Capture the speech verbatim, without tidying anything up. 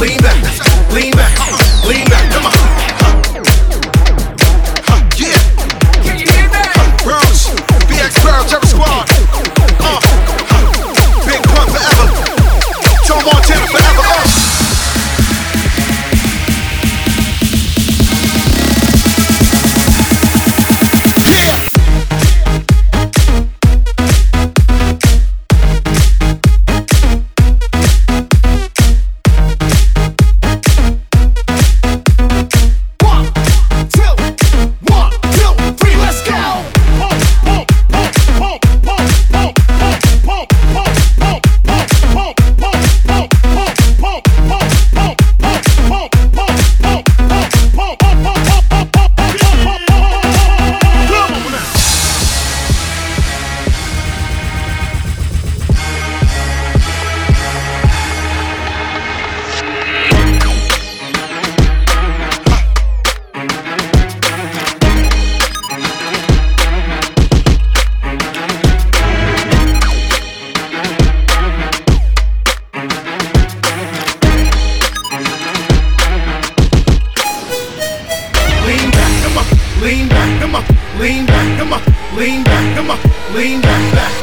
lean back, lean back, lean back, come on. Huh, yeah. Can you hear that? Huh, Roach, B X Barrel, Terror Squad. Uh, huh, Big Pun forever. Joe Montana forever. Uh. Lean back, come on, lean back, come on, lean back, come on, lean back, back.